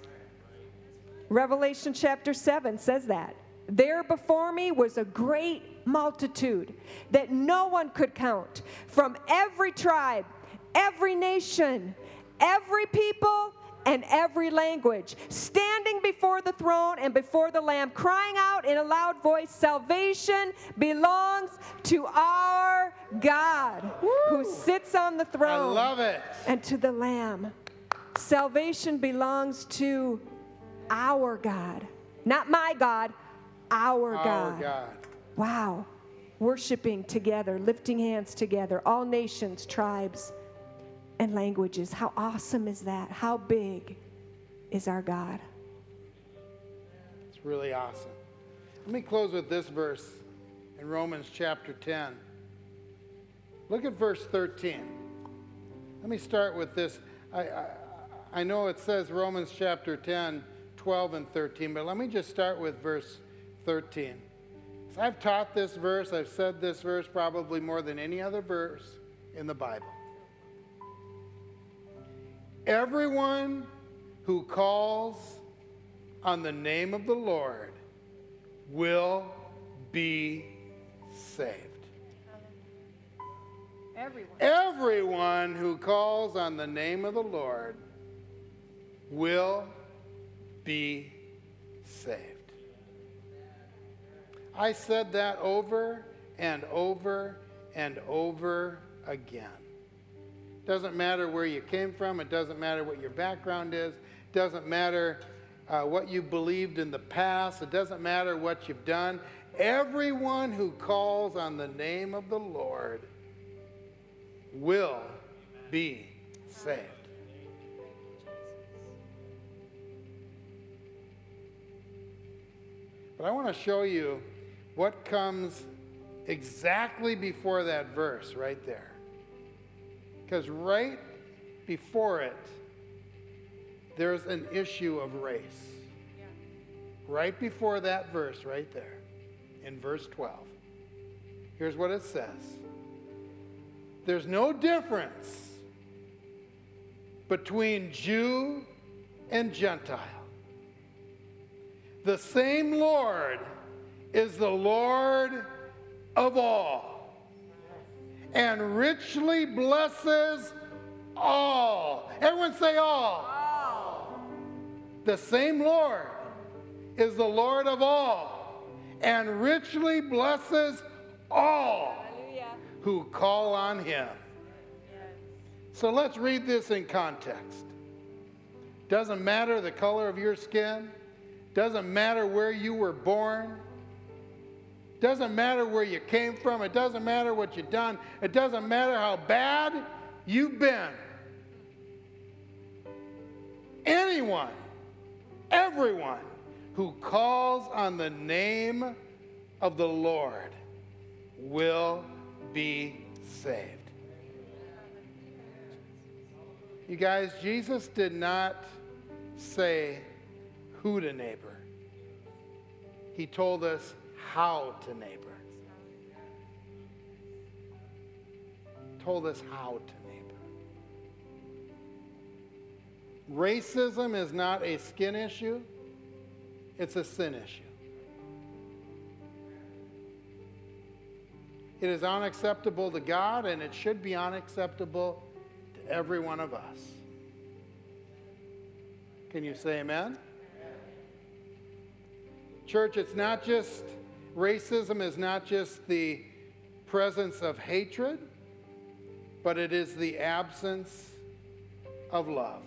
Revelation chapter seven says that. "There before me was a great multitude that no one could count, from every tribe, every nation, every people, and every language, standing before the throne and before the Lamb, crying out in a loud voice, 'Salvation belongs to our God Woo! Who sits on the throne.'" I love it. "And to the Lamb." Salvation belongs to our God. Not my God, our, our God. God. Wow. Worshiping together, lifting hands together, all nations, tribes, and languages. How awesome is that? How big is our God? It's really awesome. Let me close with this verse in Romans chapter ten. Look at verse thirteen. Let me start with this. I, I, I know it says Romans chapter ten, twelve, and thirteen, but let me just start with verse thirteen. So I've taught this verse. I've said this verse probably more than any other verse in the Bible. "Everyone who calls on the name of the Lord will be saved." Everyone. Everyone who calls on the name of the Lord will be saved. I said that over and over and over again. Doesn't matter where you came from. It doesn't matter what your background is. It doesn't matter uh, what you believed in the past. It doesn't matter what you've done. Everyone who calls on the name of the Lord will be saved. But I want to show you what comes exactly before that verse right there. Because right before it, there's an issue of race. Yeah. Right before that verse right there, in verse twelve. Here's what it says. There's no difference between Jew and Gentile. The same Lord is the Lord of all, and richly blesses all. Everyone say all. All. The same Lord is the Lord of all, and richly blesses all. Hallelujah. Who call on him. Yes. So let's read this in context. Doesn't matter the color of your skin. Doesn't matter where you were born. Doesn't matter where you came from. It doesn't matter what you've done. It doesn't matter how bad you've been. Anyone, everyone who calls on the name of the Lord will be saved. You guys, Jesus did not say who to neighbor. He told us how to neighbor. Told us how to neighbor. Racism is not a skin issue. It's a sin issue. It is unacceptable to God, and it should be unacceptable to every one of us. Can you say amen? Church, it's not just, racism is not just the presence of hatred, but it is the absence of love.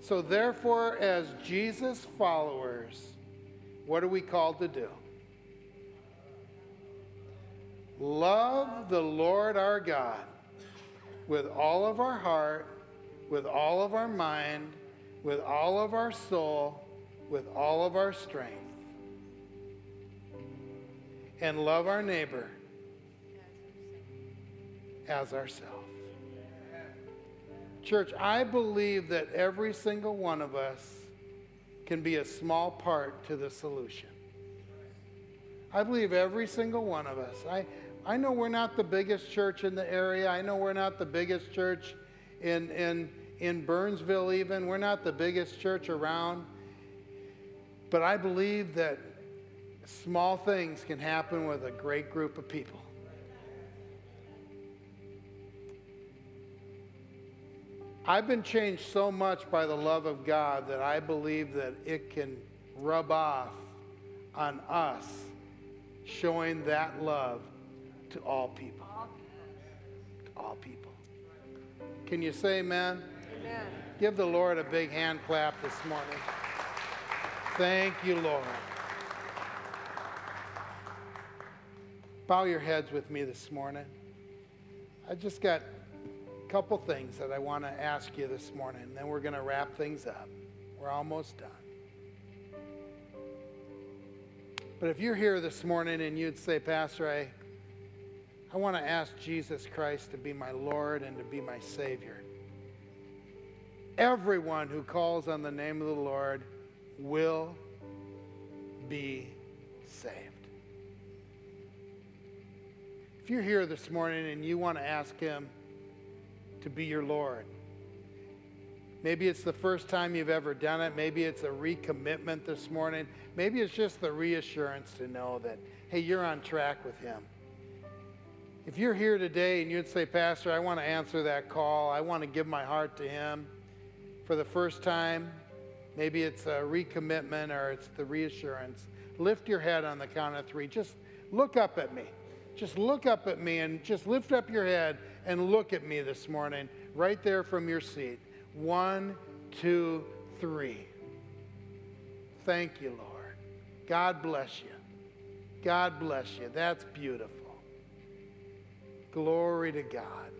So therefore, as Jesus followers, what are we called to do? Love the Lord our God with all of our heart, with all of our mind, with all of our soul, with all of our strength. And love our neighbor as ourselves. Church, I believe that every single one of us can be a small part to the solution. I believe every single one of us. I, I know we're not the biggest church in the area. I know we're not the biggest church in in. In Burnsville even, we're not the biggest church around. But I believe that small things can happen with a great group of people. I've been changed so much by the love of God that I believe that it can rub off on us, showing that love to all people. To all people. Can you say amen? Amen. Give the Lord a big hand clap this morning. Thank you, Lord. Bow your heads with me this morning. I just got a couple things that I want to ask you this morning, and then we're going to wrap things up. We're almost done. But if you're here this morning and you'd say, Pastor, I, I want to ask Jesus Christ to be my Lord and to be my Savior. Everyone who calls on the name of the Lord will be saved. If you're here this morning and you want to ask him to be your Lord, maybe it's the first time you've ever done it. Maybe it's a recommitment this morning. Maybe it's just the reassurance to know that, hey, you're on track with him. If you're here today and you'd say, Pastor, I want to answer that call. I want to give my heart to him for the first time. Maybe it's a recommitment or it's the reassurance. Lift your head on the count of three. Just look up at me. Just look up at me and just lift up your head and look at me this morning, right there from your seat. One, two, three. Thank you, Lord. God bless you. God bless you. That's beautiful. Glory to God.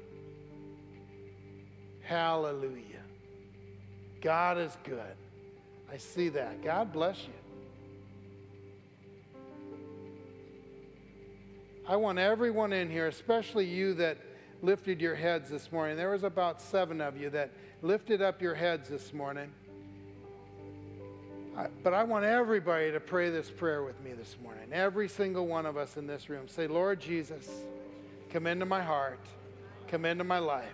Hallelujah. God is good. I see that. God bless you. I want everyone in here, especially you that lifted your heads this morning. There was about seven of you that lifted up your heads this morning. I, but I want everybody to pray this prayer with me this morning. Every single one of us in this room. Say, Lord Jesus, come into my heart. Come into my life.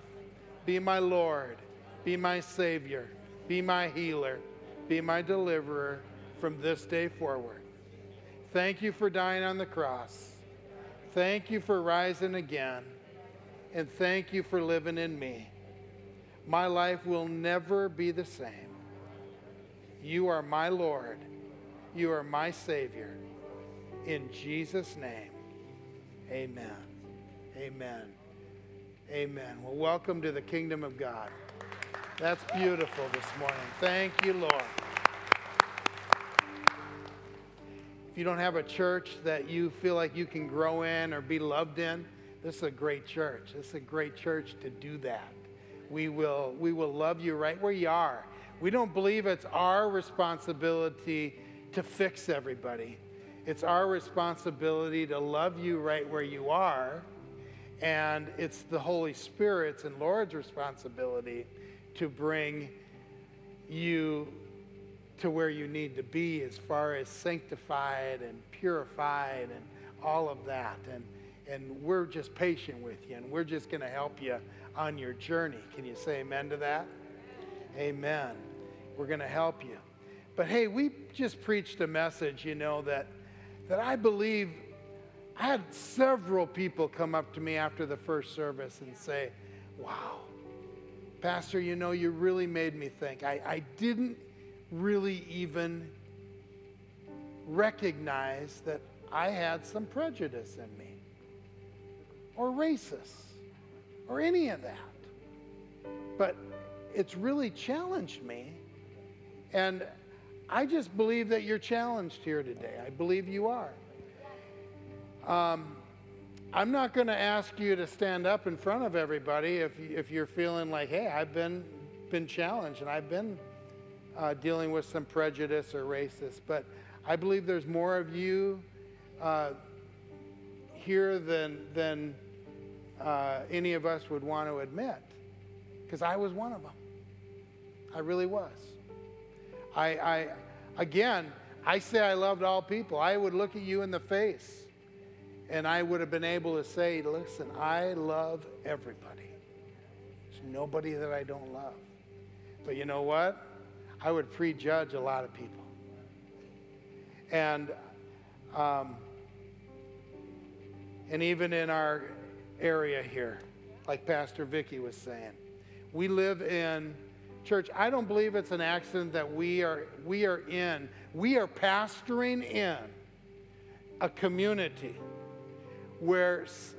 Be my Lord. Be my Savior. Be my healer. Be my deliverer from this day forward. Thank you for dying on the cross. Thank you for rising again, and thank you for living in me. My life will never be the same. You are my Lord. You are my Savior. In Jesus' name, amen. Amen. Amen. Well, welcome to the kingdom of God. That's beautiful this morning. Thank you, Lord. If you don't have a church that you feel like you can grow in or be loved in, this is a great church. This is a great church to do that. We will, we will love you right where you are. We don't believe it's our responsibility to fix everybody. It's our responsibility to love you right where you are, and it's the Holy Spirit's and Lord's responsibility to bring you to where you need to be as far as sanctified and purified and all of that. And and we're just patient with you, and we're just going to help you on your journey. Can you say amen to that? Amen. Amen. We're going to help you. But hey, we just preached a message, you know, that that I believe. I had several people come up to me after the first service and say, wow, Pastor, you know, you really made me think. I, I didn't really even recognize that I had some prejudice in me, or racist, or any of that. But it's really challenged me, and I just believe that you're challenged here today. I believe you are. Um, I'm not going to ask you to stand up in front of everybody if if you're feeling like, hey, I've been been challenged and I've been Uh, dealing with some prejudice or racist, but I believe there's more of you uh, here than than uh, any of us would want to admit, because I was one of them. I really was. I, I again, I say I loved all people. I would look at you in the face, and I would have been able to say, listen, I love everybody. There's nobody that I don't love. But you know what? I would prejudge a lot of people. And um, and even in our area here, like Pastor Vicky was saying, we live in church. I don't believe it's an accident that we are we are in, we are pastoring in a community where S-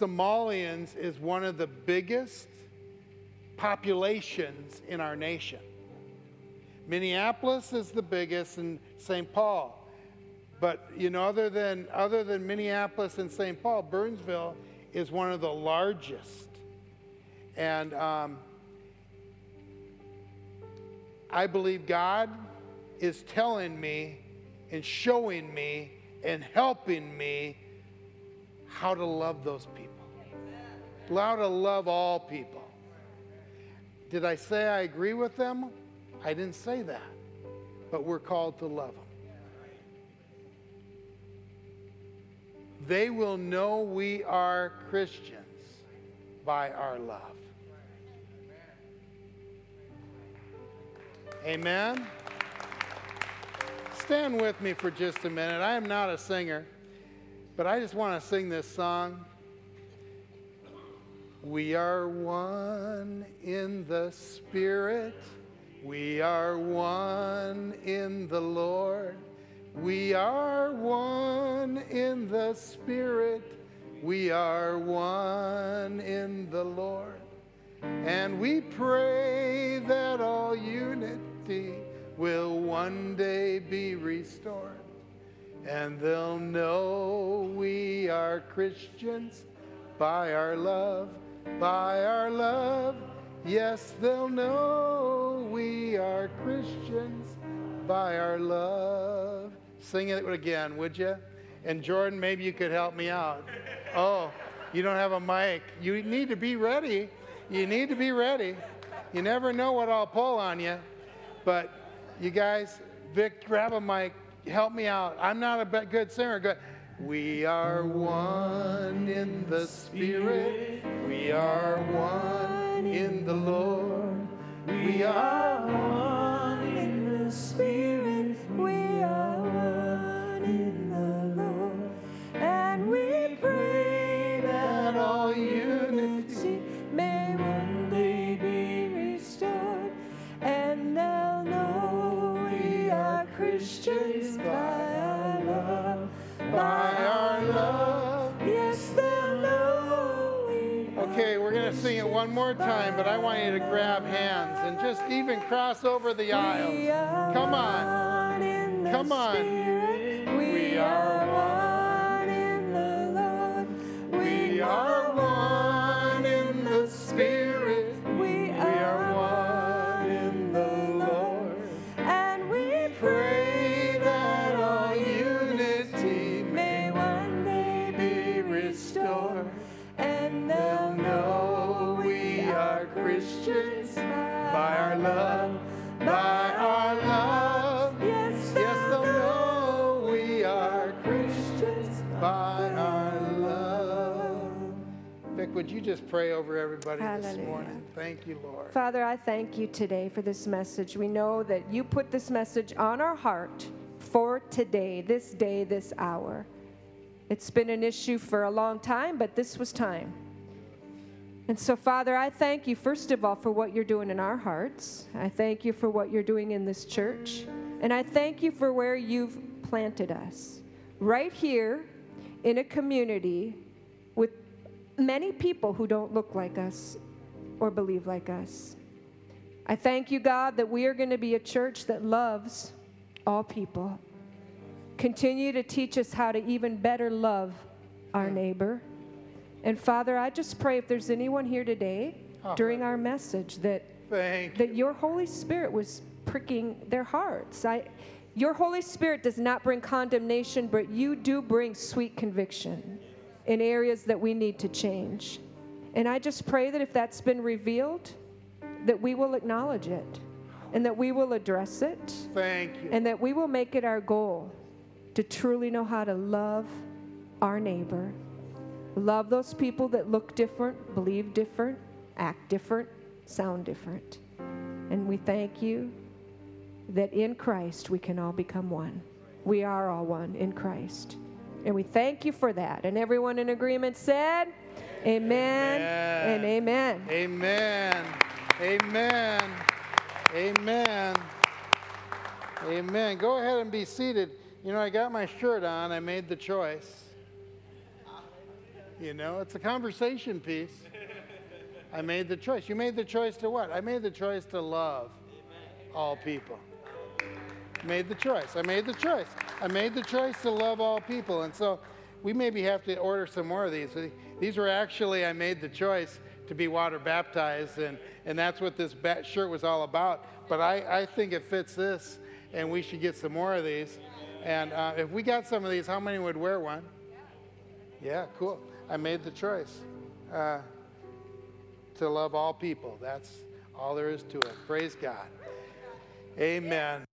Somalians is one of the biggest populations in our nation. Minneapolis is the biggest, and Saint Paul. But you know, other than other than Minneapolis and Saint Paul, Burnsville is one of the largest. And um, I believe God is telling me and showing me and helping me how to love those people. How to love all people. Did I say I agree with them? I didn't say that, but we're called to love them. They will know we are Christians by our love. Amen? Stand with me for just a minute. I am not a singer, but I just want to sing this song. We are one in the Spirit. We are one in the Lord. We are one in the Spirit. We are one in the Lord. And we pray that all unity will one day be restored. And they'll know we are Christians by our love, by our love. Yes, they'll know we are Christians by our love. Sing it again, would you? And Jordan, maybe you could help me out. Oh, you don't have a mic. You need to be ready. You need to be ready. You never know what I'll pull on you. But you guys, Vic, grab a mic. Help me out. I'm not a good singer. Good. We are one in the Spirit. We are one in the Lord. We are one in the Spirit. We are one in the Lord. And we pray that all unity may one day be restored. And they'll know we are Christians by our love. By our love, yes, they'll know we are. Okay, we're going to sing it one more time, but I want you to grab hands and just even cross over the aisles. Come on. Come on. We are one in the Lord. We are one in the Spirit. We are one in the Lord. And we pray. Christians by our love, by our love, yes, yes, they'll know we are Christians by our love. Vic, would you just pray over everybody Hallelujah. This morning? Thank you, Lord. Father, I thank you today for this message. We know that you put this message on our heart for today, this day, this hour. It's been an issue for a long time, but this was time. And so, Father, I thank you, first of all, for what you're doing in our hearts. I thank you for what you're doing in this church. And I thank you for where you've planted us, right here in a community with many people who don't look like us or believe like us. I thank you, God, that we are going to be a church that loves all people. Continue to teach us how to even better love our neighbor. And, Father, I just pray if there's anyone here today oh, during our message that thank that you. Your Holy Spirit was pricking their hearts. I, your Holy Spirit does not bring condemnation, but you do bring sweet conviction in areas that we need to change. And I just pray that if that's been revealed, that we will acknowledge it and that we will address it. Thank you. And that we will make it our goal to truly know how to love our neighbor. Love those people that look different, believe different, act different, sound different. And we thank you that in Christ we can all become one. We are all one in Christ. And we thank you for that. And everyone in agreement said, amen, amen. And amen. Amen. Amen. Amen. Amen. Go ahead and be seated. You know, I got my shirt on. I made the choice. You know, it's a conversation piece. I made the choice. You made the choice to what? I made the choice to love all people. Made the choice. I made the choice. I made the choice to love all people. And so we maybe have to order some more of these. These were actually, I made the choice to be water baptized, and, and that's what this bat shirt was all about. But I, I think it fits this, and we should get some more of these. And uh, if we got some of these, how many would wear one? Yeah, cool. I made the choice uh, to love all people. That's all there is to it. Praise God. Amen.